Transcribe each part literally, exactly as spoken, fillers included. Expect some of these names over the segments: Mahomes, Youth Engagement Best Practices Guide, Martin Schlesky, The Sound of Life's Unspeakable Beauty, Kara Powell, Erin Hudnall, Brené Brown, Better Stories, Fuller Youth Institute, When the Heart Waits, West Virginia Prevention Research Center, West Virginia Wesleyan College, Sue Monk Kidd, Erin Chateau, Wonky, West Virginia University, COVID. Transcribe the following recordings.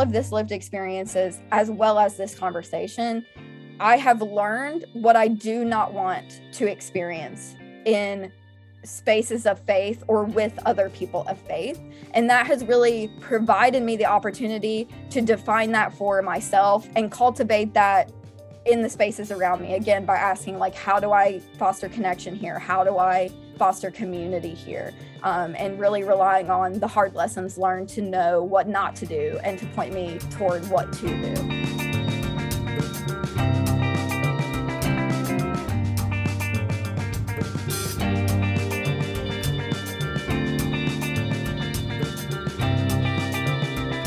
all of this lived experiences, as well as this conversation, I have learned what I do not want to experience in spaces of faith or with other people of faith. And that has really provided me the opportunity to define that for myself and cultivate that in the spaces around me, again, by asking, like, how do I foster connection here? How do I foster community here? Um, and really relying on the hard lessons learned to know what not to do and to point me toward what to do.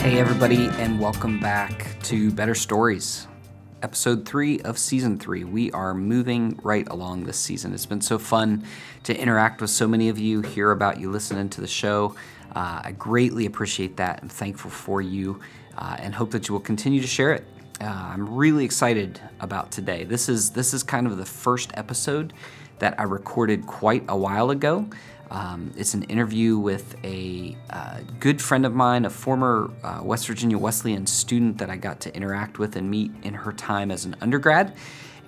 Hey everybody, and welcome back to Better Stories, episode three of season three. We are moving right along this season. It's been so fun to interact with so many of you, hear about you listening to the show. Uh, I greatly appreciate that. I'm thankful for you uh, and hope that you will continue to share it. Uh, I'm really excited about today. This is, this is kind of the first episode that I recorded quite a while ago. Um, it's an interview with a uh, good friend of mine, a former uh, West Virginia Wesleyan student that I got to interact with and meet in her time as an undergrad.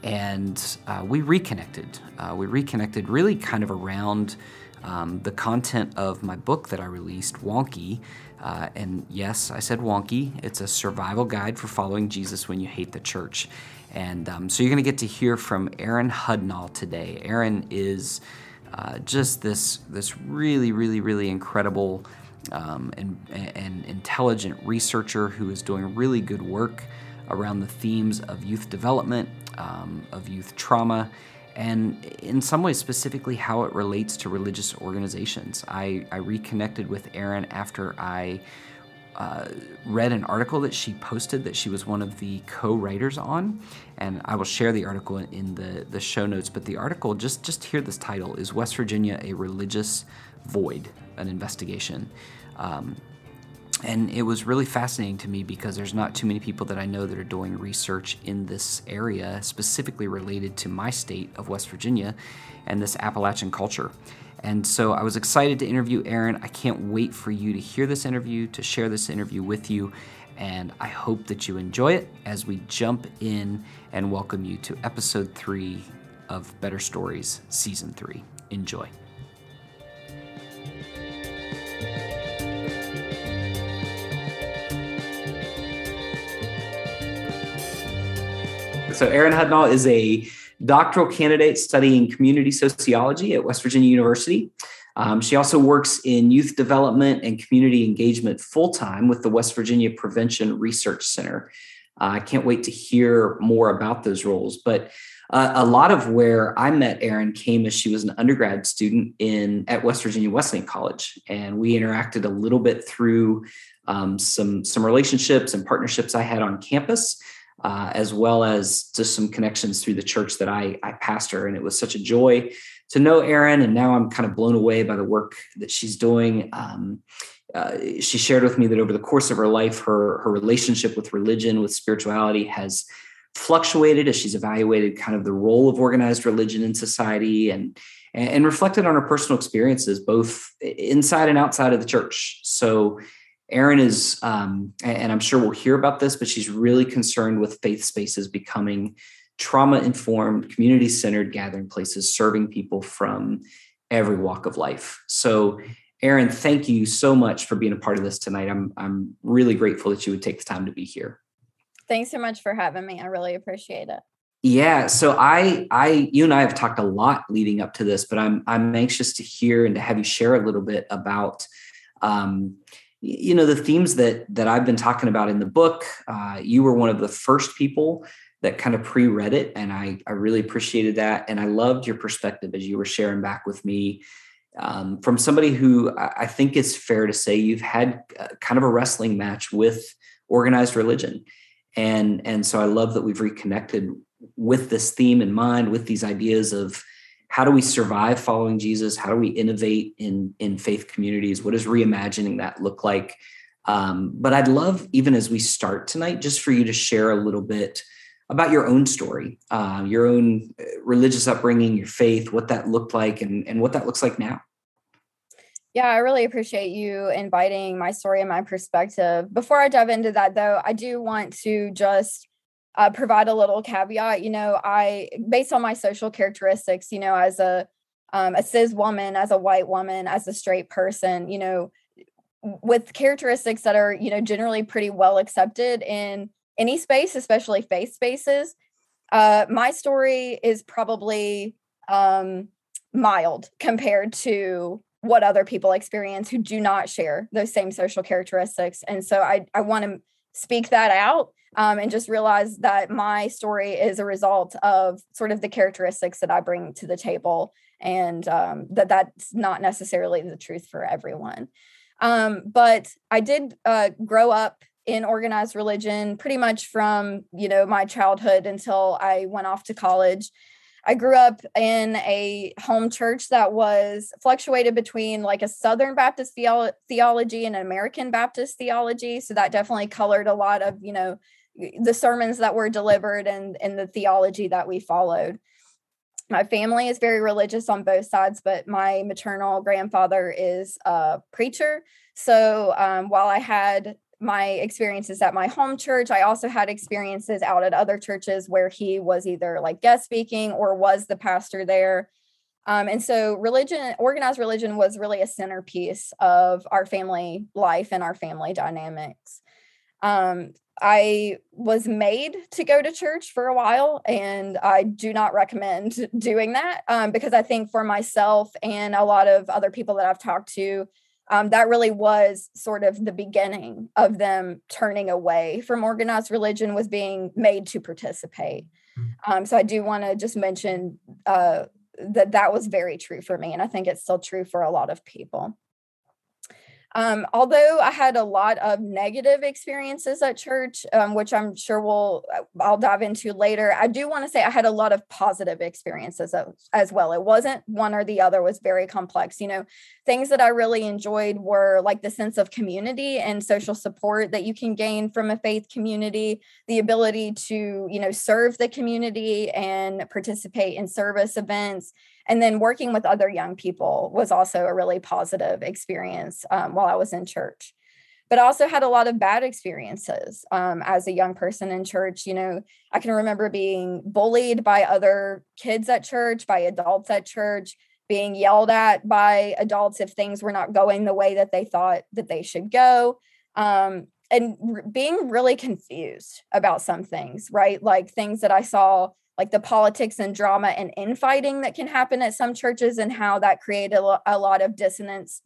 And uh, we reconnected. Uh, we reconnected really kind of around um, the content of my book that I released, Wonky. Uh, and yes, I said wonky. It's a survival guide for following Jesus when you hate the church. And um, so you're going to get to hear from Erin Hudnall today. Erin is... Uh, just this this really, really, really incredible um, and, and intelligent researcher who is doing really good work around the themes of youth development, um, of youth trauma, and in some ways specifically how it relates to religious organizations. I, I reconnected with Erin after I uh, read an article that she posted that she was one of the co-writers on. And I will share the article in the, the show notes, but the article, just, just hear this title, is West Virginia a Religious Void, an investigation. Um, and it was really fascinating to me because there's not too many people that I know that are doing research in this area, specifically related to my state of West Virginia and this Appalachian culture. And so I was excited to interview Erin. I can't wait for you to hear this interview, to share this interview with you. And I hope that you enjoy it as we jump in and welcome you to episode three of Better Stories, season three. Enjoy. So Erin Hudnall is a doctoral candidate studying community sociology at West Virginia University. Um, she also works in youth development and community engagement full-time with the West Virginia Prevention Research Center. I uh, can't wait to hear more about those roles. But uh, a lot of where I met Erin came as she was an undergrad student in at West Virginia Wesleyan College. And we interacted a little bit through um, some, some relationships and partnerships I had on campus, uh, as well as just some connections through the church that I, I pastor. And it was such a joy to know Erin, and now I'm kind of blown away by the work that she's doing. Um, uh, she shared with me that over the course of her life, her, her relationship with religion, with spirituality, has fluctuated as she's evaluated kind of the role of organized religion in society and, and reflected on her personal experiences, both inside and outside of the church. So Erin is, um, and I'm sure we'll hear about this, but she's really concerned with faith spaces becoming trauma-informed, community-centered gathering places, serving people from every walk of life. So, Erin, thank you so much for being a part of this tonight. I'm I'm really grateful that you would take the time to be here. Thanks so much for having me. I really appreciate it. Yeah. So I I you and I have talked a lot leading up to this, but I'm I'm anxious to hear and to have you share a little bit about, um, you know, the themes that that I've been talking about in the book. Uh, you were one of the first people that kind of pre-read it. And I, I really appreciated that. And I loved your perspective as you were sharing back with me um, from somebody who I think it's fair to say you've had a, kind of a wrestling match with organized religion. And, and so I love that we've reconnected with this theme in mind, with these ideas of how do we survive following Jesus? How do we innovate in, in faith communities? What does reimagining that look like? Um, but I'd love, even as we start tonight, just for you to share a little bit about your own story, uh, your own religious upbringing, your faith, what that looked like, and, and what that looks like now. Yeah, I really appreciate you inviting my story and my perspective. Before I dive into that, though, I do want to just uh, provide a little caveat. You know, I, based on my social characteristics, you know, as a, um, a cis woman, as a white woman, as a straight person, you know, with characteristics that are, you know, generally pretty well accepted in any space, especially faith spaces, uh, my story is probably um, mild compared to what other people experience who do not share those same social characteristics. And so I, I want to speak that out um, and just realize that my story is a result of sort of the characteristics that I bring to the table, and um, that that's not necessarily the truth for everyone. Um, but I did uh, grow up in organized religion pretty much from, you know, my childhood until I went off to college. I grew up in a home church that was fluctuated between like a Southern Baptist theolo- theology and an American Baptist theology. So that definitely colored a lot of, you know, the sermons that were delivered and, and the theology that we followed. My family is very religious on both sides, but my maternal grandfather is a preacher. So um, while I had my experiences at my home church, I also had experiences out at other churches where he was either like guest speaking or was the pastor there. Um, and so religion, organized religion was really a centerpiece of our family life and our family dynamics. Um, I was made to go to church for a while, and I do not recommend doing that um, because I think for myself and a lot of other people that I've talked to, Um, that really was sort of the beginning of them turning away from organized religion, was being made to participate. Um, so I do want to just mention uh, that that was very true for me. And I think it's still true for a lot of people. Um, although I had a lot of negative experiences at church, um, which I'm sure we'll, I'll dive into later, I do want to say I had a lot of positive experiences as well. It wasn't one or the other, it was very complex. You know, things that I really enjoyed were like the sense of community and social support that you can gain from a faith community, the ability to, you know, serve the community and participate in service events. And then working with other young people was also a really positive experience um, while I was in church. But I also had a lot of bad experiences um, as a young person in church. You know, I can remember being bullied by other kids at church, by adults at church, being yelled at by adults if things were not going the way that they thought that they should go. Um, and r- being really confused about some things, right? Like things that I saw, like the politics and drama and infighting that can happen at some churches, and how that created a lot of dissonance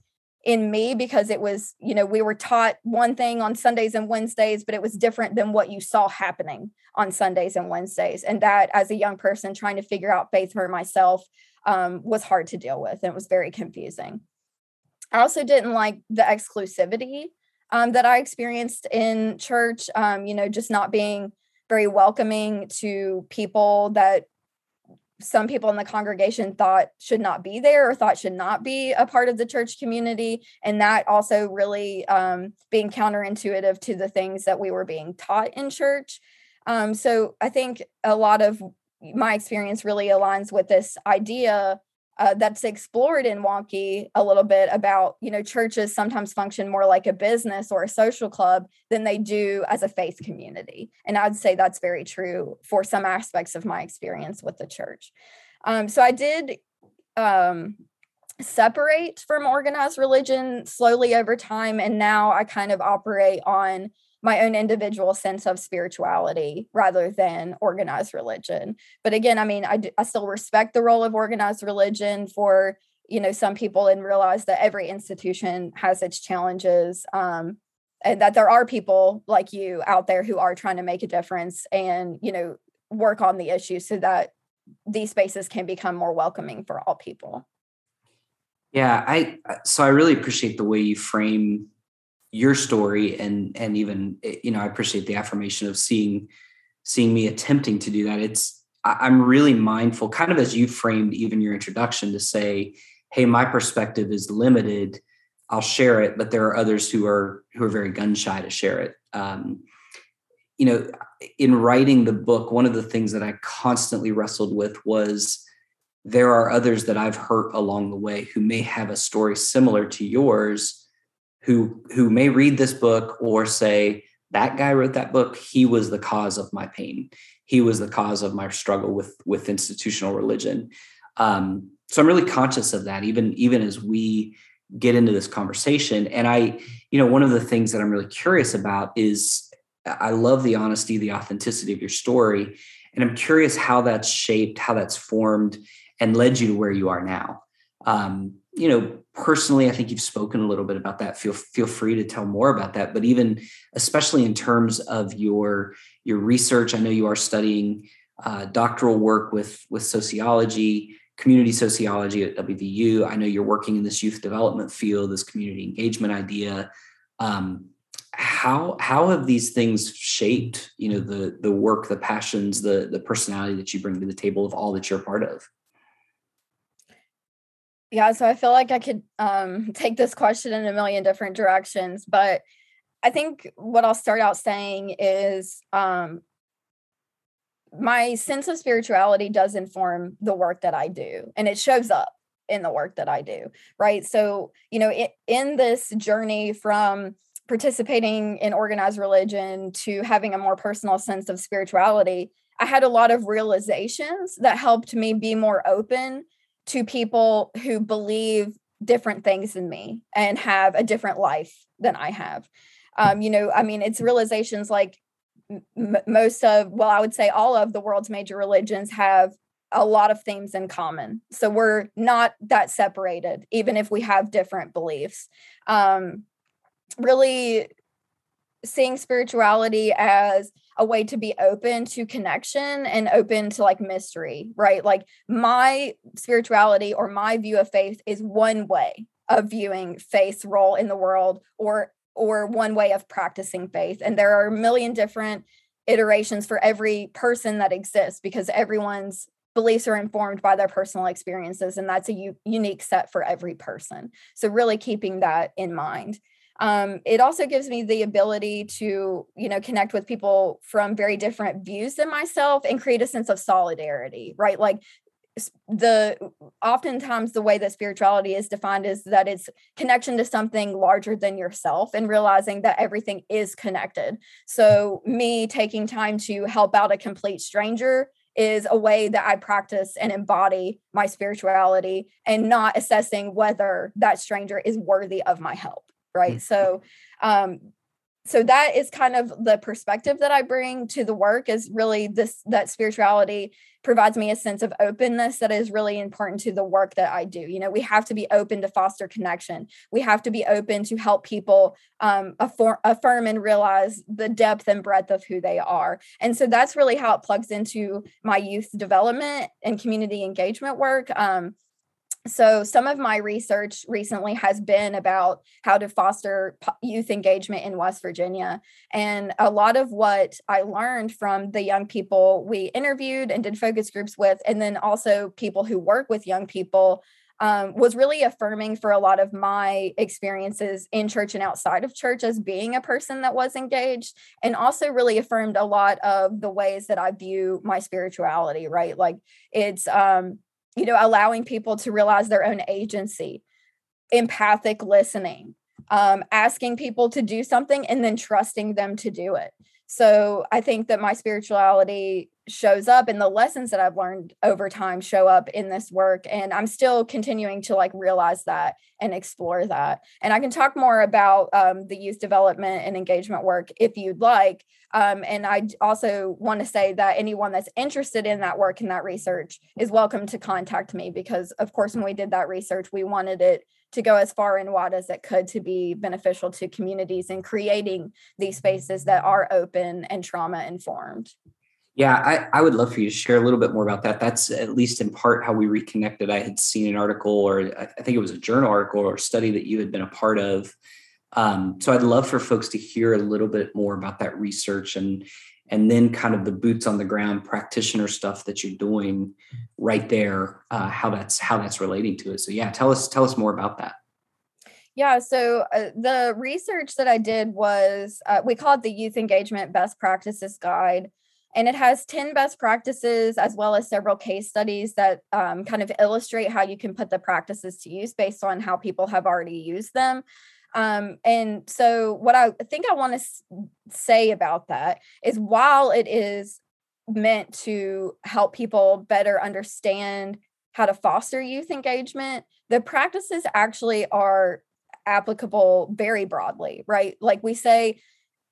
in me, because it was, you know, we were taught one thing on Sundays and Wednesdays, but it was different than what you saw happening on Sundays and Wednesdays. And that, as a young person trying to figure out faith for myself, um, was hard to deal with. And it was very confusing. I also didn't like the exclusivity um, that I experienced in church, um, you know, just not being very welcoming to people that some people in the congregation thought should not be there or thought should not be a part of the church community. And that also really um, being counterintuitive to the things that we were being taught in church. Um, so I think a lot of my experience really aligns with this idea uh, that's explored in Wonky a little bit about, you know, churches sometimes function more like a business or a social club than they do as a faith community. And I'd say that's very true for some aspects of my experience with the church. Um, so I did um, separate from organized religion slowly over time. And now I kind of operate on my own individual sense of spirituality rather than organized religion. But again, I mean, I, do, I still respect the role of organized religion for, you know, some people, and realize that every institution has its challenges um, and that there are people like you out there who are trying to make a difference and, you know, work on the issue so that these spaces can become more welcoming for all people. Yeah, I so I really appreciate the way you frame your story. And, and even, you know, I appreciate the affirmation of seeing, seeing me attempting to do that. It's, I'm really mindful, kind of as you framed even your introduction, to say, hey, my perspective is limited. I'll share it, but there are others who are, who are very gun shy to share it. Um, you know, in writing the book, one of the things that I constantly wrestled with was there are others that I've hurt along the way who may have a story similar to yours, who, who may read this book or say, that guy wrote that book. He was the cause of my pain. He was the cause of my struggle with, with institutional religion. Um, so I'm really conscious of that, even, even as we get into this conversation. And I, you know, one of the things that I'm really curious about is I love the honesty, the authenticity of your story. And I'm curious how that's shaped, how that's formed and led you to where you are now. Um, you know, personally, I think you've spoken a little bit about that. Feel feel free to tell more about that. But even especially in terms of your your research, I know you are studying uh, doctoral work with, with sociology, community sociology at W V U. I know you're working in this youth development field, this community engagement idea. Um, how how have these things shaped, you know, the the work, the passions, the the personality that you bring to the table of all that you're part of? Yeah, so I feel like I could um, take this question in a million different directions, but I think what I'll start out saying is um, my sense of spirituality does inform the work that I do, and it shows up in the work that I do, right? So, you know, it, in this journey from participating in organized religion to having a more personal sense of spirituality, I had a lot of realizations that helped me be more open to people who believe different things than me and have a different life than I have. Um, you know, I mean, it's realizations like m- most of, well, I would say all of the world's major religions have a lot of themes in common. So we're not that separated, even if we have different beliefs. Um, really seeing spirituality as a way to be open to connection and open to like mystery, right? Like my spirituality or my view of faith is one way of viewing faith's role in the world or, or one way of practicing faith. And there are a million different iterations for every person that exists because everyone's beliefs are informed by their personal experiences. And that's a u- unique set for every person. So really keeping that in mind. Um, it also gives me the ability to, you know, connect with people from very different views than myself and create a sense of solidarity, right? Like the, oftentimes the way that spirituality is defined is that it's connection to something larger than yourself and realizing that everything is connected. So me taking time to help out a complete stranger is a way that I practice and embody my spirituality and not assessing whether that stranger is worthy of my help. Right. So, um, so that is kind of the perspective that I bring to the work is really this, that spirituality provides me a sense of openness that is really important to the work that I do. You know, we have to be open to foster connection. We have to be open to help people um, affirm, affirm and realize the depth and breadth of who they are. And so that's really how it plugs into my youth development and community engagement work. Um, So some of my research recently has been about how to foster youth engagement in West Virginia. And a lot of what I learned from the young people we interviewed and did focus groups with, and then also people who work with young people, um, was really affirming for a lot of my experiences in church and outside of church as being a person that was engaged, and also really affirmed a lot of the ways that I view my spirituality, right? Like it's... Um, you know, allowing people to realize their own agency, empathic listening, um, asking people to do something and then trusting them to do it. So I think that my spirituality shows up and the lessons that I've learned over time show up in this work. And I'm still continuing to like realize that and explore that. And I can talk more about um, the youth development and engagement work if you'd like. Um, and I also want to say that anyone that's interested in that work and that research is welcome to contact me because of course, when we did that research, we wanted it to go as far and wide as it could to be beneficial to communities and creating these spaces that are open and trauma informed. Yeah, I, I would love for you to share a little bit more about that. That's at least in part how we reconnected. I had seen an article or I think it was a journal article or study that you had been a part of. Um, so I'd love for folks to hear a little bit more about that research and, and then kind of the boots on the ground practitioner stuff that you're doing right there, uh, how that's how that's relating to it. So yeah, tell us tell us more about that. Yeah, so uh, the research that I did was, uh, we call it the Youth Engagement Best Practices Guide. And it has ten best practices, as well as several case studies that um, kind of illustrate how you can put the practices to use based on how people have already used them. Um, and so what I think I want to s- say about that is, while it is meant to help people better understand how to foster youth engagement, the practices actually are applicable very broadly, right? Like we say,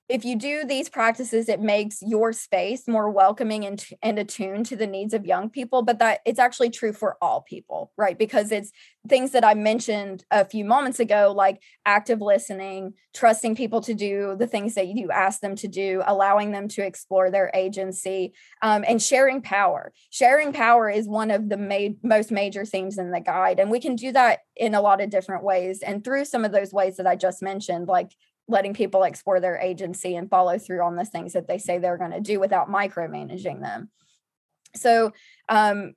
if you do these practices, it makes your space more welcoming and, and attuned to the needs of young people, but that it's actually true for all people, right? Because it's things that I mentioned a few moments ago, like active listening, trusting people to do the things that you ask them to do, allowing them to explore their agency, um, and sharing power. Sharing power is one of the ma- most major themes in the guide. And we can do that in a lot of different ways. And through some of those ways that I just mentioned, like letting people explore their agency and follow through on the things that they say they're going to do without micromanaging them. So um,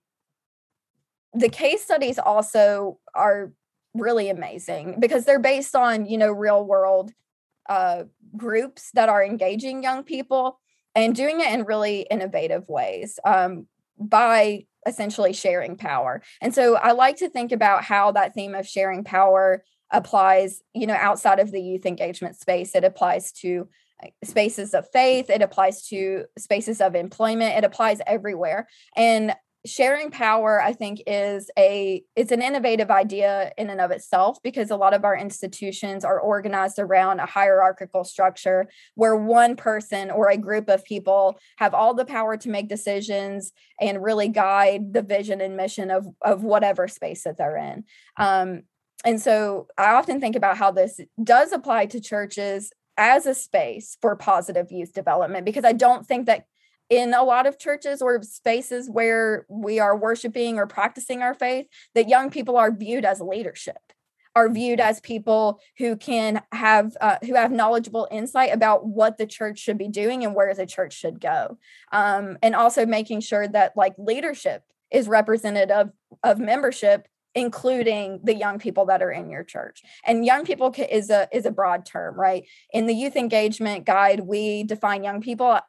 the case studies also are really amazing because they're based on, you know, real world uh, groups that are engaging young people and doing it in really innovative ways um, by essentially sharing power. And so I like to think about how that theme of sharing power applies, you know, outside of the youth engagement space. It applies to spaces of faith. It applies to spaces of employment. It applies everywhere. And sharing power, I think, is a, it's an innovative idea in and of itself, because a lot of our institutions are organized around a hierarchical structure where one person or a group of people have all the power to make decisions and really guide the vision and mission of, of whatever space that they're in. Um, And so I often think about how this does apply to churches as a space for positive youth development, because I don't think that in a lot of churches or spaces where we are worshiping or practicing our faith, that young people are viewed as leadership, are viewed as people who can have, uh, who have knowledgeable insight about what the church should be doing and where the church should go. Um, and also making sure that like leadership is representative of membership, including the young people that are in your church. And young people is a is a broad term, right? In the Youth Engagement Guide, we define young people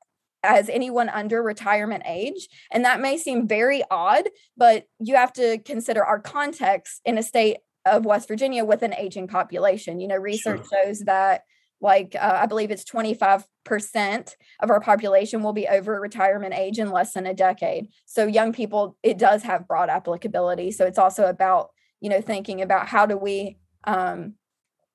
as anyone under retirement age. And that may seem very odd, but you have to consider our context in a state of West Virginia with an aging population. You know, research sure. shows that like, uh, I believe it's twenty-five percent of our population will be over retirement age in less than a decade. So young people, it does have broad applicability. So it's also about, you know, thinking about how do we, um,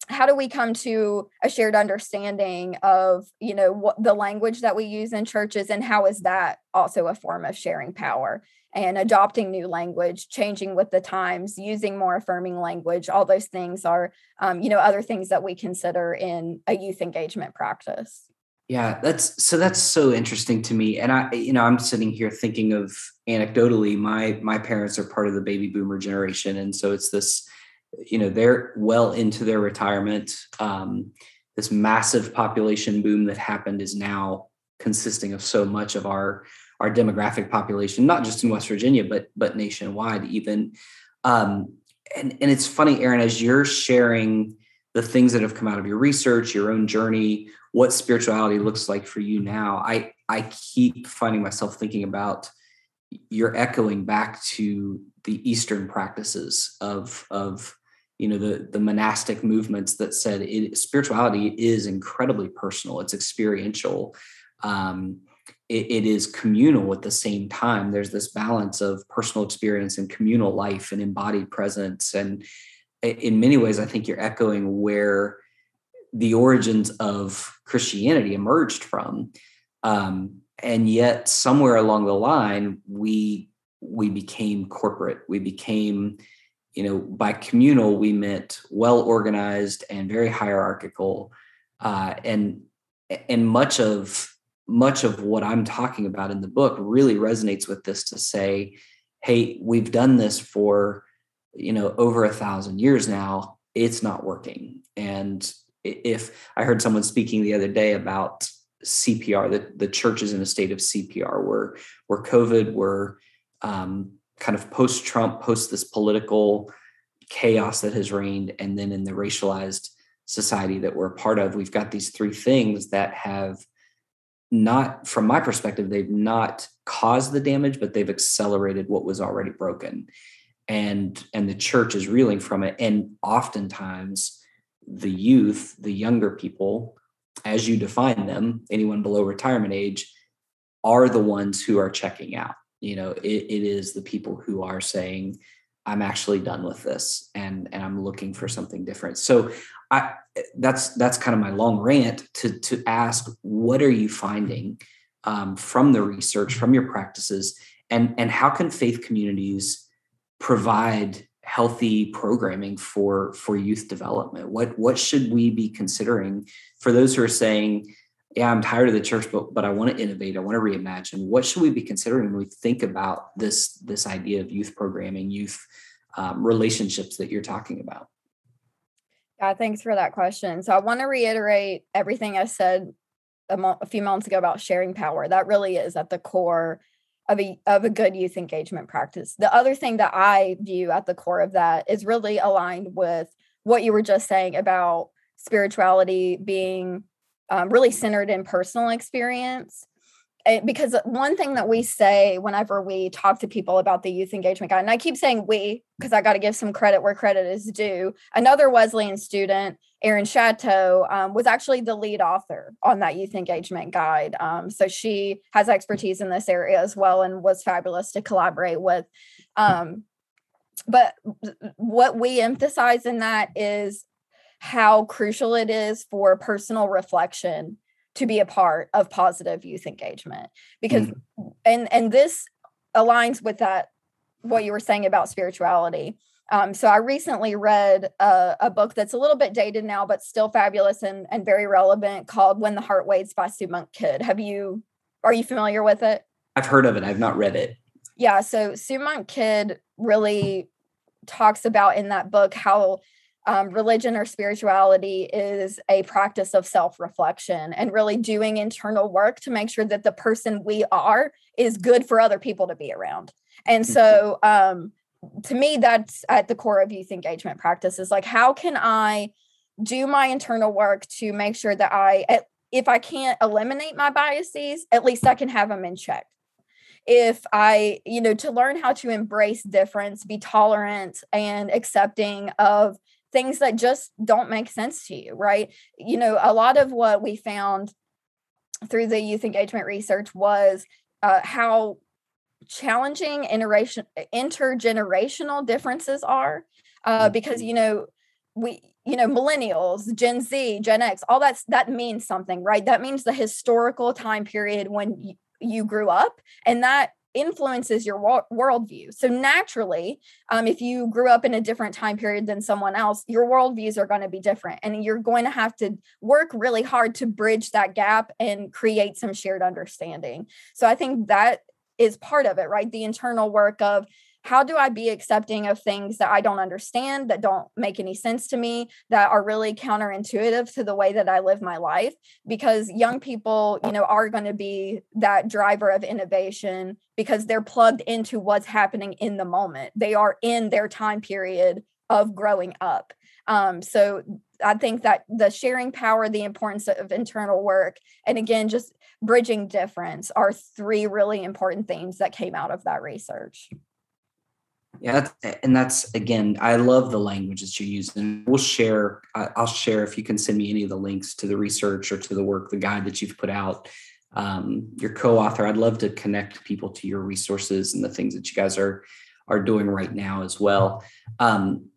how do we come to a shared understanding of, you know, what the language that we use in churches, and how is that also a form of sharing power and adopting new language, changing with the times, using more affirming language. All those things are, um, you know, other things that we consider in a youth engagement practice. Yeah, that's so that's so interesting to me. And I, you know, I'm sitting here thinking of anecdotally, my, my parents are part of the baby boomer generation. And so it's this, you know, they're well into their retirement. Um, this massive population boom that happened is now consisting of so much of our, our demographic population, not just in West Virginia, but, but nationwide even. Um, and, and it's funny, Erin, as you're sharing the things that have come out of your research, your own journey, what spirituality looks like for you now, I, I keep finding myself thinking about, you're echoing back to the Eastern practices of, of, you know, the, the monastic movements that said it, spirituality is incredibly personal. It's experiential. Um, It, it is communal at the same time. There's this balance of personal experience and communal life and embodied presence. And in many ways, I think you're echoing where the origins of Christianity emerged from. Um, and yet somewhere along the line, we, we became corporate. We became, you know, by communal, we meant well-organized and very hierarchical. Uh, and, and much of Much of what I'm talking about in the book really resonates with this, to say, hey, we've done this for, you know, over a thousand years now, it's not working. And if I heard someone speaking the other day about C P R, that the church is in a state of C P R, where, where COVID, we're um, kind of post-Trump, post this political chaos that has reigned. And then in the racialized society that we're a part of, we've got these three things that have not, from my perspective, they've not caused the damage, but they've accelerated what was already broken. And, and the church is reeling from it. And oftentimes the youth, the younger people, as you define them, anyone below retirement age, are the ones who are checking out. You know, it, it is the people who are saying, I'm actually done with this and, and I'm looking for something different. So I, that's, that's kind of my long rant to, to ask, what are you finding um, from the research, from your practices, and, and how can faith communities provide healthy programming for, for youth development? What, what should we be considering for those who are saying, yeah, I'm tired of the church, but, but I want to innovate. I want to reimagine. What should we be considering when we think about this, this idea of youth programming, youth um, relationships that you're talking about? Yeah, thanks for that question. So I want to reiterate everything I said a, mo- a few moments ago about sharing power. That really is at the core of a, of a good youth engagement practice. The other thing that I view at the core of that is really aligned with what you were just saying about spirituality being Um, really centered in personal experience. It, because one thing that we say whenever we talk to people about the Youth Engagement Guide, and I keep saying we, because I got to give some credit where credit is due. Another Wesleyan student, Erin Chateau, um, was actually the lead author on that Youth Engagement Guide. Um, so she has expertise in this area as well and was fabulous to collaborate with. Um, but what we emphasize in that is how crucial it is for personal reflection to be a part of positive youth engagement. Because, mm-hmm. and and this aligns with that, what you were saying about spirituality. Um, so I recently read a, a book that's a little bit dated now, but still fabulous and, and very relevant, called When the Heart Waits by Sue Monk Kidd. Have you, are you familiar with it? I've heard of it. I've not read it. Yeah. So Sue Monk Kidd really talks about in that book how Um, religion or spirituality is a practice of self-reflection and really doing internal work to make sure that the person we are is good for other people to be around. And so um, to me, that's at the core of youth engagement practices. Like, how can I do my internal work to make sure that I, if I can't eliminate my biases, at least I can have them in check. If I, you know, to learn how to embrace difference, be tolerant and accepting of things that just don't make sense to you, right? You know, a lot of what we found through the youth engagement research was uh, how challenging interation, intergenerational differences are uh, because, you know, we, you know, millennials, Gen Z, Gen X, all that's, that means something, right? That means the historical time period when you, you grew up, and that influences your wo- worldview. So naturally, um, if you grew up in a different time period than someone else, your worldviews are going to be different, and you're going to have to work really hard to bridge that gap and create some shared understanding. So I think that is part of it, right? The internal work of how do I be accepting of things that I don't understand, that don't make any sense to me, that are really counterintuitive to the way that I live my life? Because young people, you know, are going to be that driver of innovation because they're plugged into what's happening in the moment. They are in their time period of growing up. Um, so I think that the sharing power, the importance of internal work, and again, just bridging difference are three really important themes that came out of that research. Yeah. That's, and that's, again, I love the language that you use, and we'll share, I'll share if you can send me any of the links to the research or to the work, the guide that you've put out, um, your co-author. I'd love to connect people to your resources and the things that you guys are, are doing right now as well. Um,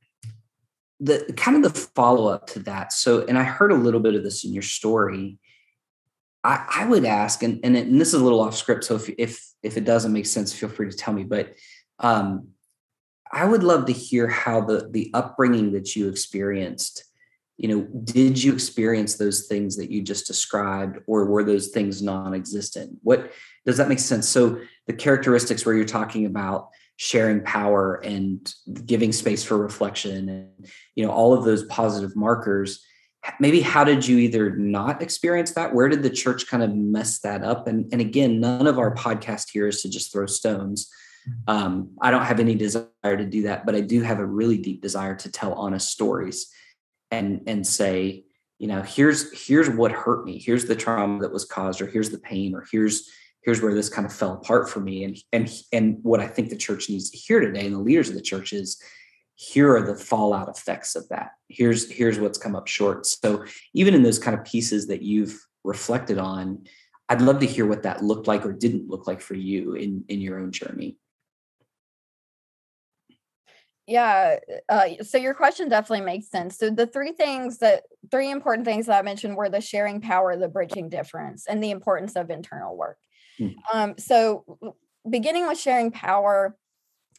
the kind of the follow-up to that. So, and I heard a little bit of this in your story. I, I would ask, and, and, it, and this is a little off script. So if, if, if it doesn't make sense, feel free to tell me, but, um, I would love to hear how the, the upbringing that you experienced, you know, did you experience those things that you just described, or were those things non-existent? What, does that make sense? So the characteristics where you're talking about sharing power and giving space for reflection and, you know, all of those positive markers, maybe how did you either not experience that? Where did the church kind of mess that up? And, and again, none of our podcast here is to just throw stones. Um, I don't have any desire to do that, but I do have a really deep desire to tell honest stories and, and say, you know, here's, here's what hurt me. Here's the trauma that was caused, or here's the pain, or here's, here's where this kind of fell apart for me. And, and, and what I think the church needs to hear today, and the leaders of the church, is here are the fallout effects of that. Here's, here's what's come up short. So even in those kind of pieces that you've reflected on, I'd love to hear what that looked like or didn't look like for you in, in your own journey. Yeah. Uh, so your question definitely makes sense. So the three things that three important things that I mentioned were the sharing power, the bridging difference, and the importance of internal work. Mm-hmm. Um, so beginning with sharing power,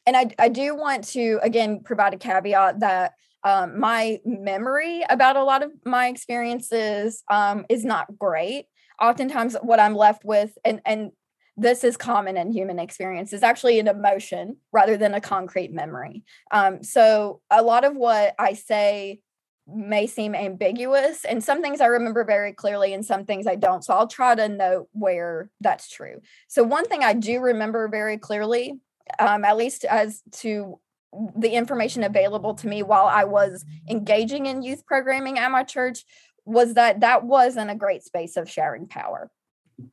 and I, I do want to, again, provide a caveat that um, my memory about a lot of my experiences um, is not great. Oftentimes what I'm left with, and, and this is common in human experience, is actually an emotion rather than a concrete memory. Um, so a lot of what I say may seem ambiguous, and some things I remember very clearly and some things I don't. So I'll try to note where that's true. So one thing I do remember very clearly, um, at least as to the information available to me while I was engaging in youth programming at my church, was that that wasn't a great space of sharing power.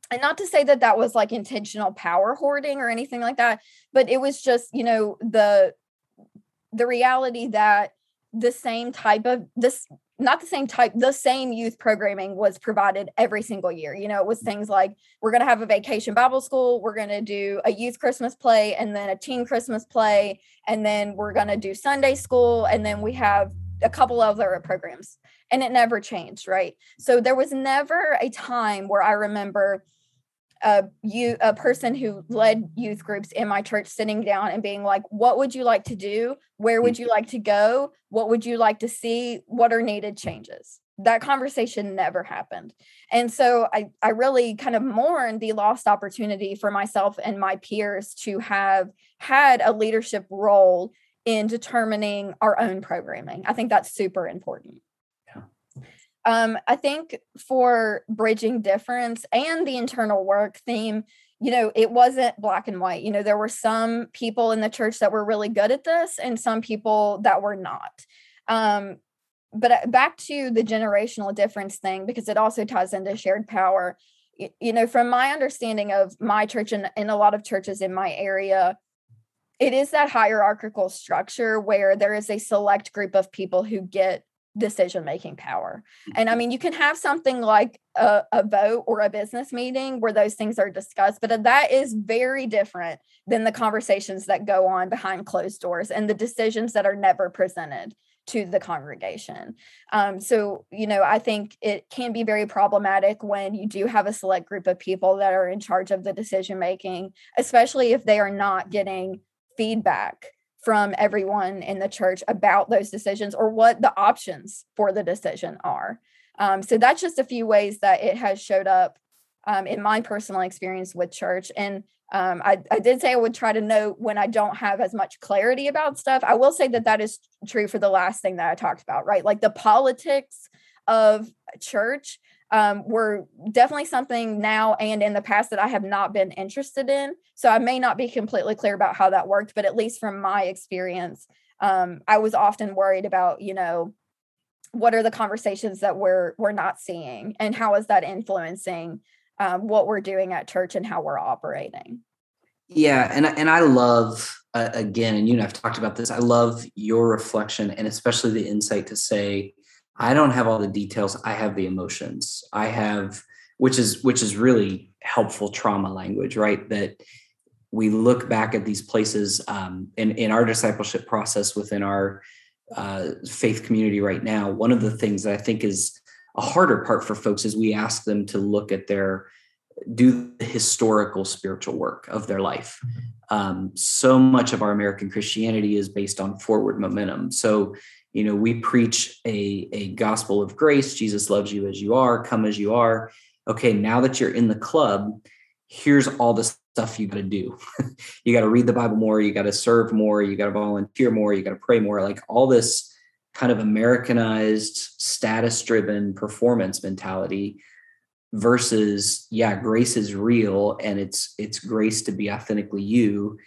And not to say that that was like intentional power hoarding or anything like that, but it was just, you know, the, the reality that the same type of this, not the same type, the same youth programming was provided every single year. You know, it was things like, we're going to have a vacation Bible school, we're going to do a youth Christmas play, and then a teen Christmas play, and then we're going to do Sunday school. And then we have a couple other programs. And it never changed, right? So there was never a time where I remember a, you, a person who led youth groups in my church sitting down and being like, what would you like to do? Where would you like to go? What would you like to see? What are needed changes? That conversation never happened. And so I, I really kind of mourned the lost opportunity for myself and my peers to have had a leadership role in determining our own programming. I think that's super important. Um, I think for bridging difference and the internal work theme, you know, it wasn't black and white. You know, there were some people in the church that were really good at this and some people that were not. Um, but back to the generational difference thing, because it also ties into shared power. You know, from my understanding of my church and, and a lot of churches in my area, it is that hierarchical structure where there is a select group of people who get decision-making power. And I mean, you can have something like a, a vote or a business meeting where those things are discussed, but that is very different than the conversations that go on behind closed doors and the decisions that are never presented to the congregation. Um, so, you know, I think it can be very problematic when you do have a select group of people that are in charge of the decision-making, especially if they are not getting feedback from everyone in the church about those decisions or what the options for the decision are. Um, so that's just a few ways that it has showed up um, in my personal experience with church. And um, I, I did say I would try to note when I don't have as much clarity about stuff. I will say that that is true for the last thing that I talked about, right? Like the politics of church um, were definitely something now and in the past that I have not been interested in. So I may not be completely clear about how that worked, but at least from my experience, um, I was often worried about, you know, what are the conversations that we're, we're not seeing, and how is that influencing um, what we're doing at church and how we're operating? Yeah. And, and I love, uh, again, and you and I've talked about this, I love your reflection and especially the insight to say, I don't have all the details. I have the emotions. I have, which is, which is really helpful trauma language, right? That we look back at these places um, in, in our discipleship process within our uh, faith community right now. One of the things that I think is a harder part for folks is we ask them to look at their, do the historical spiritual work of their life. Um, so much of our American Christianity is based on forward momentum. So, you know, we preach a, a gospel of grace. Jesus loves you as you are, come as you are. Okay, now that you're in the club, here's all the stuff you got to do. You got to read the Bible more. You got to serve more. You got to volunteer more. You got to pray more. Like all this kind of Americanized, status-driven performance mentality versus, yeah, grace is real, and it's it's grace to be authentically you.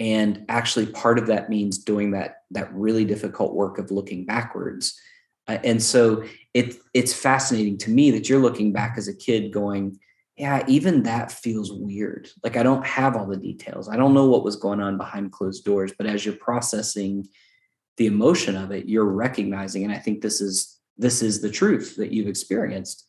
And actually part of that means doing that, that really difficult work of looking backwards. Uh, and so it it's fascinating to me that you're looking back as a kid going, yeah, even that feels weird. Like, I don't have all the details. I don't know what was going on behind closed doors, but as you're processing the emotion of it, you're recognizing, and I think this is, this is the truth that you've experienced,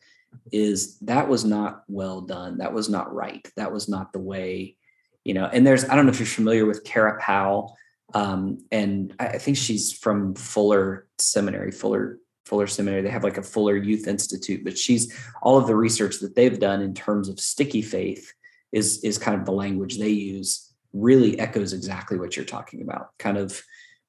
is that was not well done. That was not right. That was not the way, you know, and there's, I don't know if you're familiar with Kara Powell. Um, and I think she's from Fuller Seminary, Fuller, Fuller Seminary. They have like a Fuller Youth Institute, but she's, all of the research that they've done in terms of sticky faith is, is kind of the language they use, really echoes exactly what you're talking about. Kind of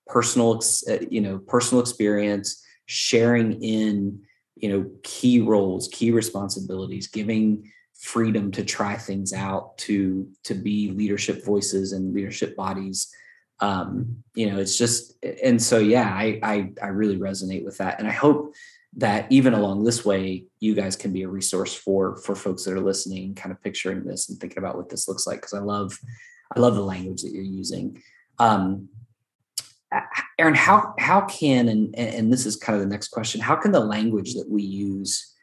personal, you know, personal experience, sharing in, you know, key roles, key responsibilities, giving freedom to try things out, to, to be leadership voices and leadership bodies. Um, you know, it's just, and so, yeah, I, I, I really resonate with that. And I hope that even along this way, you guys can be a resource for, for folks that are listening, kind of picturing this and thinking about what this looks like. Cause I love, I love the language that you're using. Um, Erin, how, how can, and, and this is kind of the next question, how can the language that we use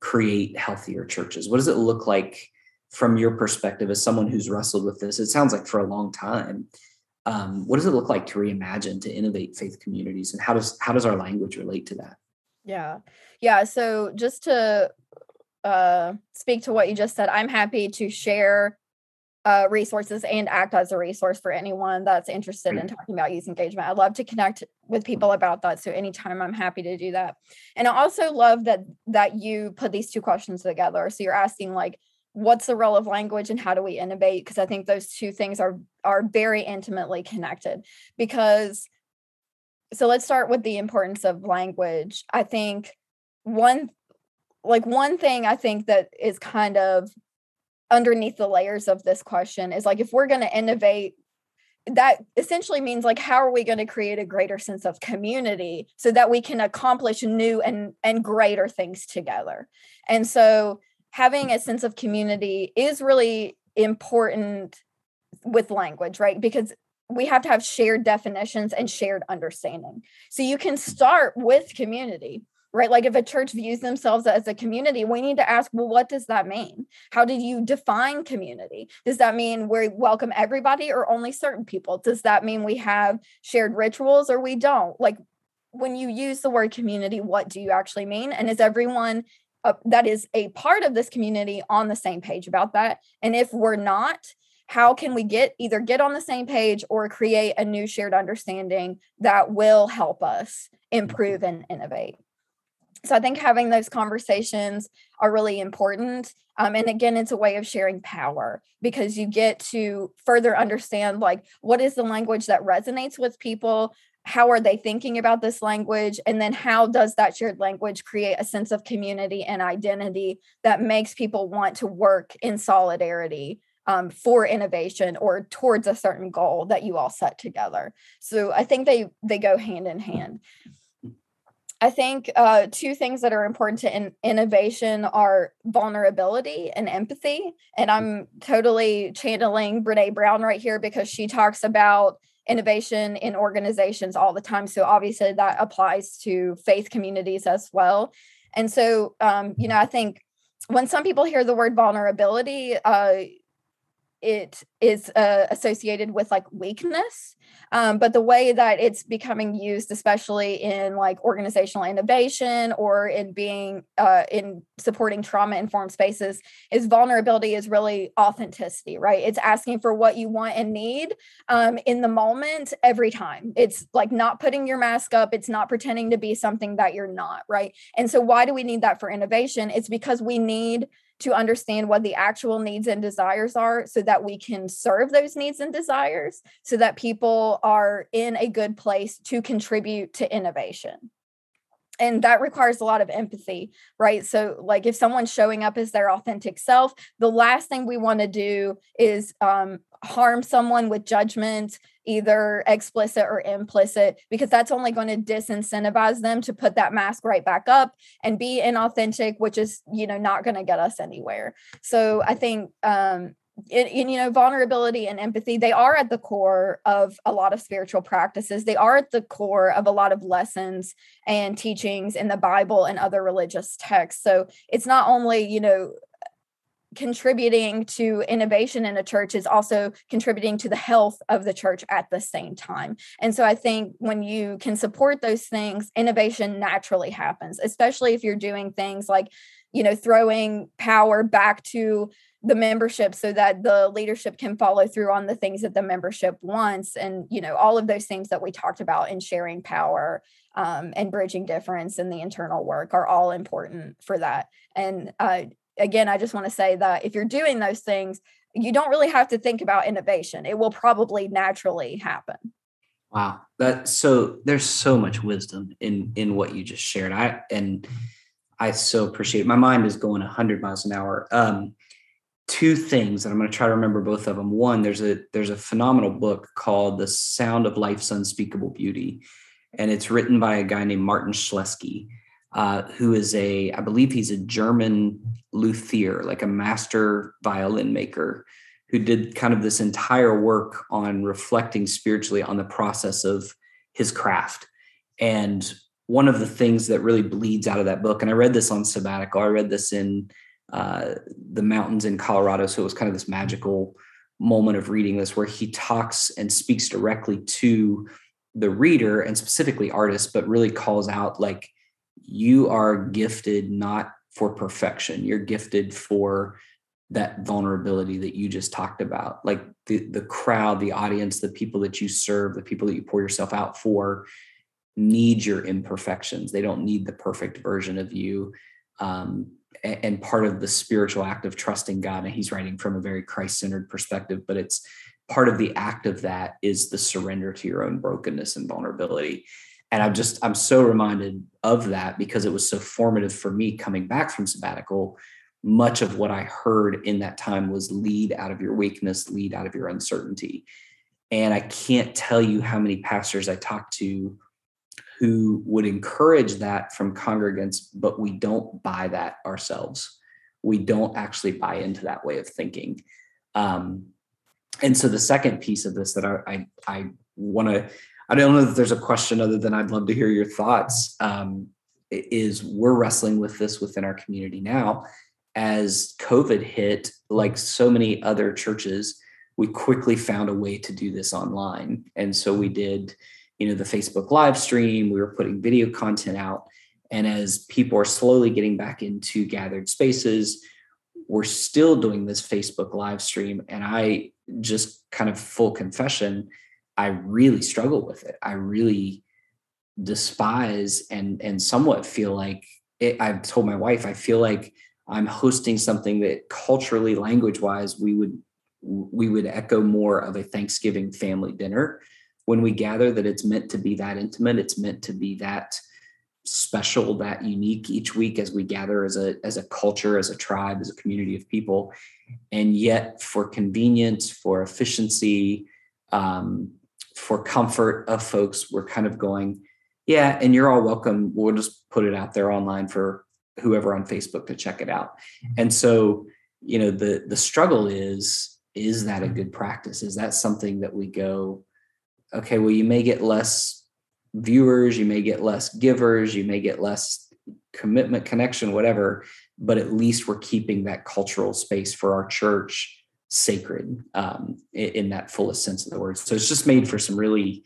create healthier churches? What does it look like from your perspective as someone who's wrestled with this? It sounds like for a long time. Um, what does it look like to reimagine, to innovate faith communities? And how does, how does our language relate to that? Yeah. Yeah. So just to uh, speak to what you just said, I'm happy to share Uh, resources and act as a resource for anyone that's interested in talking about youth engagement. I love to connect with people about that. So anytime, I'm happy to do that. And I also love that, that you put these two questions together. So you're asking, like, what's the role of language and how do we innovate? Because I think those two things are, are very intimately connected. Because, so let's start with the importance of language. I think one, like one thing I think that is kind of underneath the layers of this question is, like, if we're going to innovate, that essentially means, like, how are we going to create a greater sense of community so that we can accomplish new and, and greater things together? And so having a sense of community is really important with language, right? Because we have to have shared definitions and shared understanding. So you can start with community. Right? Like, if a church views themselves as a community, we need to ask, well, what does that mean? How did you define community? Does that mean we welcome everybody or only certain people? Does that mean we have shared rituals or we don't? Like, when you use the word community, what do you actually mean? And is everyone uh, that is a part of this community on the same page about that? And if we're not, how can we get either get on the same page or create a new shared understanding that will help us improve and innovate? So I think having those conversations are really important. Um, and again, it's a way of sharing power, because you get to further understand, like, what is the language that resonates with people? How are they thinking about this language? And then how does that shared language create a sense of community and identity that makes people want to work in solidarity um, for innovation or towards a certain goal that you all set together? So I think they they go hand in hand. I think uh, two things that are important to in- innovation are vulnerability and empathy. And I'm totally channeling Brené Brown right here, because she talks about innovation in organizations all the time. So obviously that applies to faith communities as well. And so, um, you know, I think when some people hear the word vulnerability, uh, it is uh, associated with, like, weakness. Um, but the way that it's becoming used, especially in, like, organizational innovation or in being uh, in supporting trauma-informed spaces, is vulnerability is really authenticity, right? It's asking for what you want and need um, in the moment every time. It's, like, not putting your mask up. It's not pretending to be something that you're not, right? And so why do we need that for innovation? It's because we need to understand what the actual needs and desires are so that we can serve those needs and desires, so that people are in a good place to contribute to innovation. And that requires a lot of empathy, right? So, like, if someone's showing up as their authentic self, the last thing we want to do is um, harm someone with judgment, either explicit or implicit, because that's only going to disincentivize them to put that mask right back up and be inauthentic, which is, you know, not going to get us anywhere. So I think um, And, and, you know, vulnerability and empathy, they are at the core of a lot of spiritual practices. They are at the core of a lot of lessons and teachings in the Bible and other religious texts. So it's not only, you know, contributing to innovation in a church, is also contributing to the health of the church at the same time. And so I think when you can support those things, innovation naturally happens, especially if you're doing things like, you know, throwing power back to the membership so that the leadership can follow through on the things that the membership wants. And, you know, all of those things that we talked about in sharing power um, and bridging difference in the internal work are all important for that. And uh, again, I just want to say that if you're doing those things, you don't really have to think about innovation. It will probably naturally happen. Wow. That, so there's so much wisdom in, in what you just shared. I, and I so appreciate it. My mind is going one hundred miles an hour. Um, two things that I'm going to try to remember both of them. One, there's a there's a phenomenal book called The Sound of Life's Unspeakable Beauty, and it's written by a guy named Martin Schlesky, uh, who is a, I believe he's a German luthier, like a master violin maker, who did kind of this entire work on reflecting spiritually on the process of his craft. And one of the things that really bleeds out of that book, and I read this on sabbatical, I read this in uh, the mountains in Colorado. So it was kind of this magical moment of reading this, where he talks and speaks directly to the reader and specifically artists, but really calls out, like, you are gifted not for perfection. You're gifted for that vulnerability that you just talked about. Like the, the crowd, the audience, the people that you serve, the people that you pour yourself out for, need your imperfections. They don't need the perfect version of you. Um, and, and part of the spiritual act of trusting God, and he's writing from a very Christ-centered perspective, but it's part of the act of that is the surrender to your own brokenness and vulnerability. And I'm just, I'm so reminded of that because it was so formative for me coming back from sabbatical. Much of what I heard in that time was lead out of your weakness, lead out of your uncertainty. And I can't tell you how many pastors I talked to who would encourage that from congregants, but we don't buy that ourselves. We don't actually buy into that way of thinking. Um, and so the second piece of this that I I, I want to, I don't know that there's a question other than I'd love to hear your thoughts, um, is we're wrestling with this within our community now. As COVID hit, like so many other churches, we quickly found a way to do this online. And so we did, you know, the Facebook live stream, we were putting video content out. And as people are slowly getting back into gathered spaces, we're still doing this Facebook live stream. And I just kind of full confession, I really struggle with it. I really despise and, and somewhat feel like it, I've told my wife, I feel like I'm hosting something that culturally, language wise, we would, we would echo more of a Thanksgiving family dinner. When we gather, that it's meant to be that intimate, it's meant to be that special, that unique each week as we gather as a as a culture, as a tribe, as a community of people. And yet for convenience, for efficiency, um, for comfort of folks, we're kind of going, yeah, and you're all welcome. We'll just put it out there online for whoever on Facebook to check it out. And so, you know, the the struggle is, is that a good practice? Is that something that we go, okay, well, you may get less viewers, you may get less givers, you may get less commitment, connection, whatever, but at least we're keeping that cultural space for our church sacred um, in that fullest sense of the word. So it's just made for some really,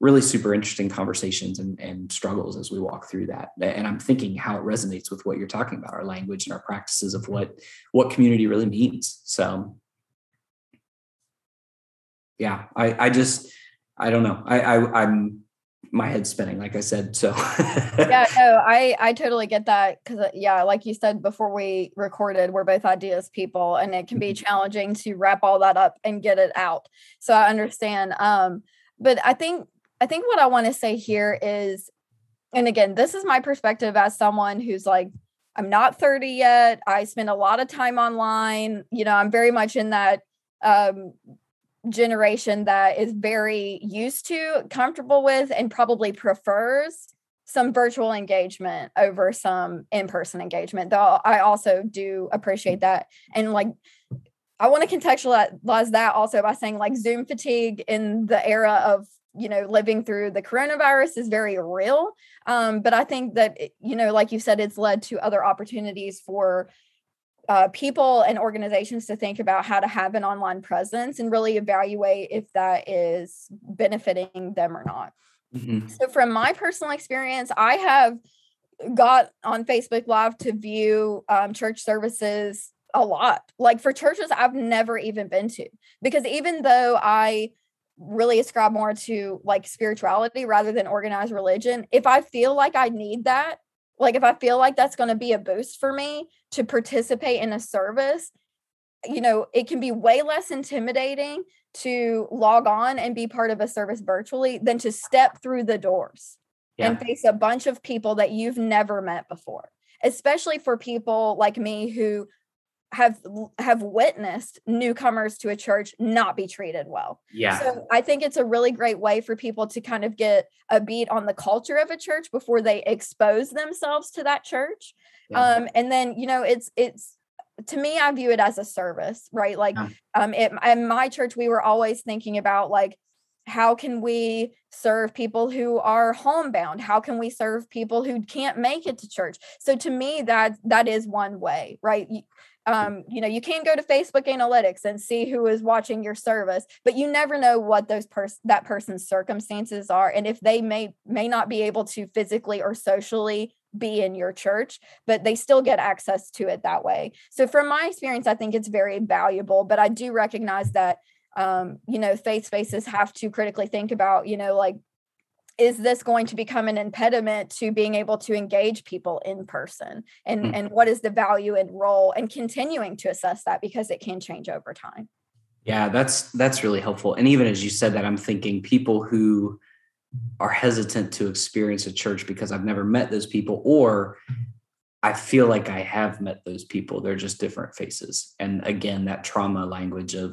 really super interesting conversations and, and struggles as we walk through that. And I'm thinking how it resonates with what you're talking about, our language and our practices of what, what community really means. So yeah, I, I just... I don't know. I, I, I'm my head's spinning, like I said. So yeah, no, I, I totally get that. Cause yeah, like you said, before we recorded, we're both ideas people and it can be challenging to wrap all that up and get it out. So I understand. Um, but I think, I think what I want to say here is, and again, this is my perspective as someone who's like, I'm not thirty yet. I spend a lot of time online. You know, I'm very much in that, um, generation that is very used to, comfortable with, and probably prefers some virtual engagement over some in-person engagement. Though I also do appreciate that. And like, I want to contextualize that also by saying, like, Zoom fatigue in the era of, you know, living through the coronavirus is very real. Um, but I think that, you know, like you said, it's led to other opportunities for uh, people and organizations to think about how to have an online presence and really evaluate if that is benefiting them or not. Mm-hmm. So from my personal experience, I have got on Facebook Live to view um, church services a lot, like for churches I've never even been to, because even though I really ascribe more to like spirituality rather than organized religion, if I feel like I need that, like if I feel like that's going to be a boost for me to participate in a service, you know, it can be way less intimidating to log on and be part of a service virtually than to step through the doors yeah. and face a bunch of people that you've never met before, especially for people like me who have have witnessed newcomers to a church not be treated well. Yeah. So I think it's a really great way for people to kind of get a beat on the culture of a church before they expose themselves to that church. Yeah. Um, and then, you know, it's, it's, to me, I view it as a service, right? Like yeah. um, it, in my church, we were always thinking about like, how can we serve people who are homebound? How can we serve people who can't make it to church? So to me, that that is one way, right? Um, you know, you can go to Facebook Analytics and see who is watching your service, but you never know what those pers- that person's circumstances are, and if they may may not be able to physically or socially be in your church, but they still get access to it that way. So from my experience, I think it's very valuable, but I do recognize that Um, you know, faith spaces have to critically think about, you know, like, is this going to become an impediment to being able to engage people in person? And, mm. and what is the value and role, and continuing to assess that because it can change over time. Yeah, that's, that's really helpful. And even as you said that, I'm thinking people who are hesitant to experience a church because I've never met those people, or I feel like I have met those people, they're just different faces. And again, that trauma language of,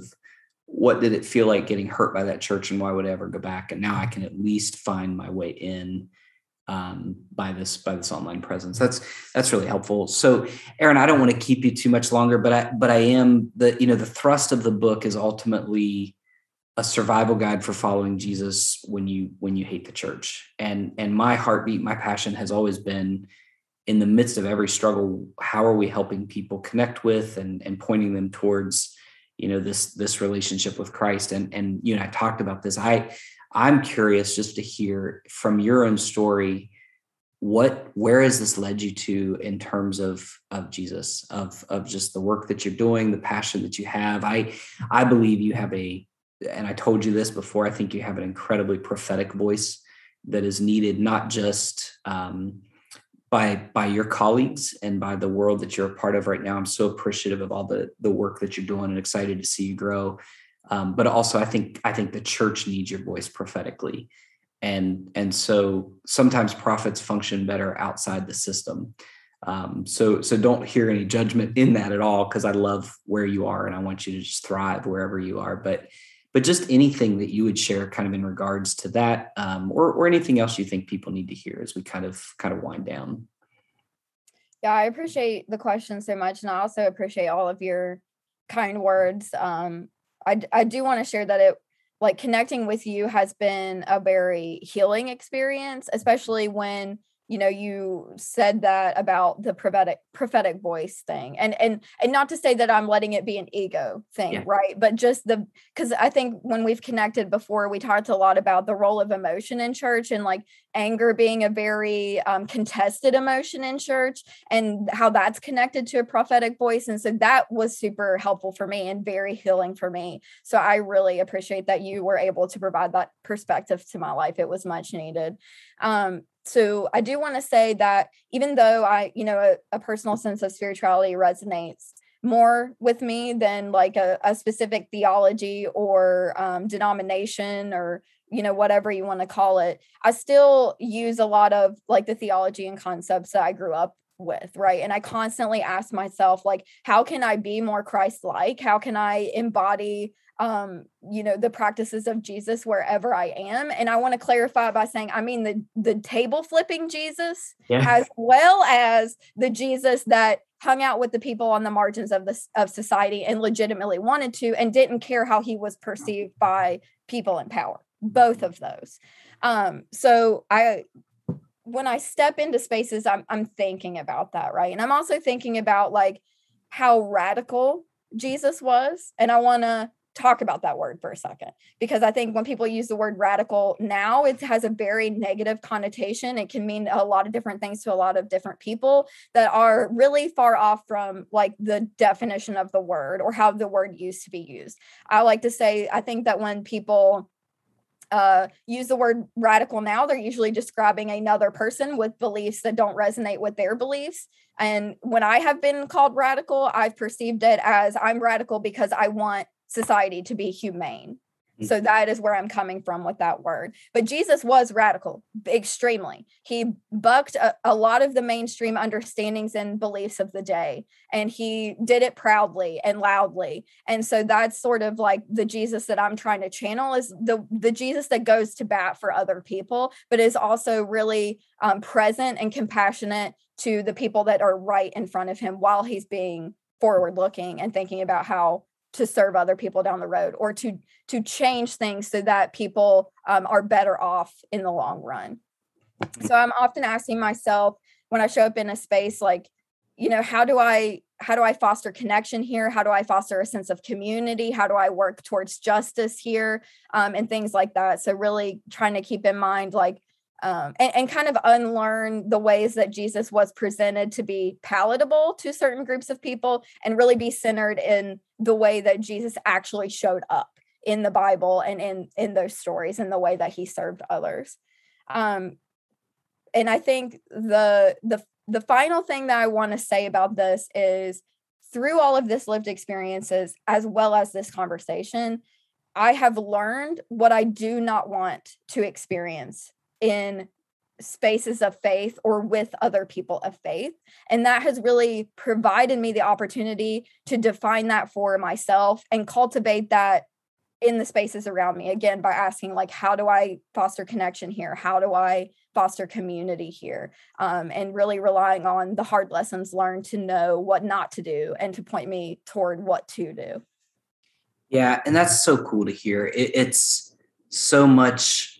what did it feel like getting hurt by that church, and why would I ever go back? And now I can at least find my way in um, by this by this online presence. That's that's really helpful. So, Erin, I don't want to keep you too much longer, but I but I am the you know the thrust of the book is ultimately a survival guide for following Jesus when you when you hate the church. And and my heartbeat, my passion has always been, in the midst of every struggle, how are we helping people connect with and and pointing them towards, you know, this, this relationship with Christ. And, and, you and I talked about this. I, I'm curious just to hear from your own story, what, where has this led you to in terms of, of Jesus, of, of just the work that you're doing, the passion that you have. I, I believe you have a, and I told you this before, I think you have an incredibly prophetic voice that is needed, not just, um, by by your colleagues and by the world that you're a part of right now. I'm so appreciative of all the, the work that you're doing and excited to see you grow. Um, but also I think I think the church needs your voice prophetically. And, and so sometimes prophets function better outside the system. Um, so, so don't hear any judgment in that at all, because I love where you are and I want you to just thrive wherever you are. But but just anything that you would share kind of in regards to that, um, or, or anything else you think people need to hear as we kind of kind of wind down. Yeah, I appreciate the question so much. And I also appreciate all of your kind words. Um, I, I do want to share that it, like, connecting with you has been a very healing experience, especially when, you know, you said that about the prophetic prophetic voice thing, and and and not to say that I'm letting it be an ego thing, yeah. right? But just the, because I think when we've connected before, we talked a lot about the role of emotion in church, and like anger being a very um, contested emotion in church, and how that's connected to a prophetic voice. And so that was super helpful for me and very healing for me. So I really appreciate that you were able to provide that perspective to my life. It was much needed. Um, So I do want to say that even though I, you know, a, a personal sense of spirituality resonates more with me than like a, a specific theology or um, denomination or, you know, whatever you want to call it, I still use a lot of like the theology and concepts that I grew up with, right? And I constantly ask myself, like, how can I be more Christ-like? How can I embody um, you know, the practices of Jesus wherever I am. And I want to clarify by saying, I mean, the, the table flipping Jesus, yeah, as well as the Jesus that hung out with the people on the margins of the, of society and legitimately wanted to, and didn't care how he was perceived by people in power, both of those. Um, so I, when I step into spaces, I'm, I'm thinking about that. Right. And I'm also thinking about like how radical Jesus was. And I want to talk about that word for a second, because I think when people use the word radical now, it has a very negative connotation. It can mean a lot of different things to a lot of different people that are really far off from like the definition of the word or how the word used to be used. I like to say, I think that when people Uh, use the word radical now, they're usually describing another person with beliefs that don't resonate with their beliefs. And when I have been called radical, I've perceived it as I'm radical because I want society to be humane. Mm-hmm. So that is where I'm coming from with that word. But Jesus was radical, extremely. He bucked a, a lot of the mainstream understandings and beliefs of the day, and he did it proudly and loudly. And so that's sort of like the Jesus that I'm trying to channel, is the, the Jesus that goes to bat for other people, but is also really um, present and compassionate to the people that are right in front of him while he's being forward-looking and thinking about how to serve other people down the road, or to, to change things so that people um, are better off in the long run. So I'm often asking myself when I show up in a space, like, you know, how do I, how do I foster connection here? How do I foster a sense of community? How do I work towards justice here? Um, and things like that. So really trying to keep in mind, like, Um, and, and kind of unlearn the ways that Jesus was presented to be palatable to certain groups of people, and really be centered in the way that Jesus actually showed up in the Bible and in, in those stories, and the way that he served others. Um, and I think the, the, the final thing that I want to say about this is, through all of this lived experiences, as well as this conversation, I have learned what I do not want to experience in spaces of faith or with other people of faith. And that has really provided me the opportunity to define that for myself and cultivate that in the spaces around me, again, by asking, like, how do I foster connection here? How do I foster community here? Um, and really relying on the hard lessons learned to know what not to do and to point me toward what to do. Yeah. And that's so cool to hear. It, it's so much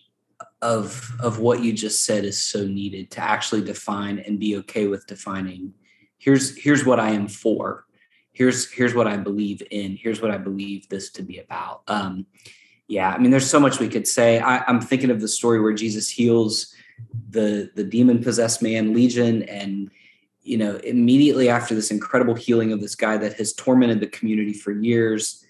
of of what you just said is so needed, to actually define and be okay with defining. Here's, here's what I am for. Here's, here's what I believe in. Here's what I believe this to be about. Um, yeah. I mean, there's so much we could say. I, I'm thinking of the story where Jesus heals the, the demon possessed man Legion. And, you know, immediately after this incredible healing of this guy that has tormented the community for years,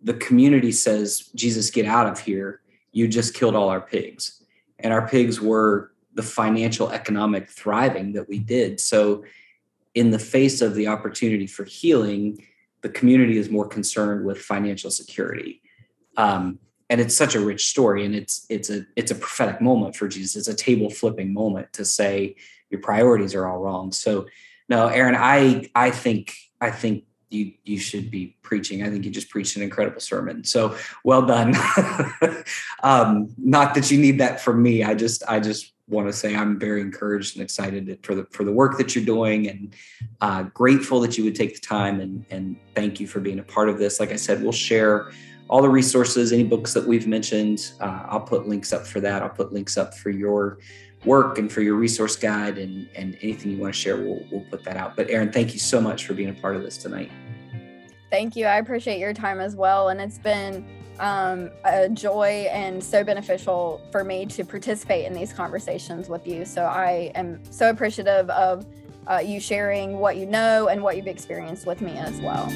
the community says, "Jesus, get out of here. You just killed all our pigs." And our pigs were the financial, economic thriving that we did. So in the face of the opportunity for healing, the community is more concerned with financial security. Um, and it's such a rich story. And it's it's a it's a prophetic moment for Jesus. It's a table flipping moment to say your priorities are all wrong. So no, Erin, I I think I think you you should be preaching. I think you just preached an incredible sermon. So well done. um, not that you need that from me. I just, I just want to say I'm very encouraged and excited for the, for the work that you're doing, and uh, grateful that you would take the time, and, and thank you for being a part of this. Like I said, we'll share all the resources, any books that we've mentioned. Uh, I'll put links up for that. I'll put links up for your work and for your resource guide, and, and anything you want to share, we'll, we'll put that out. But Erin, thank you so much for being a part of this tonight. Thank you. I appreciate your time as well. And it's been um, a joy and so beneficial for me to participate in these conversations with you. So I am so appreciative of uh, you sharing what you know and what you've experienced with me as well.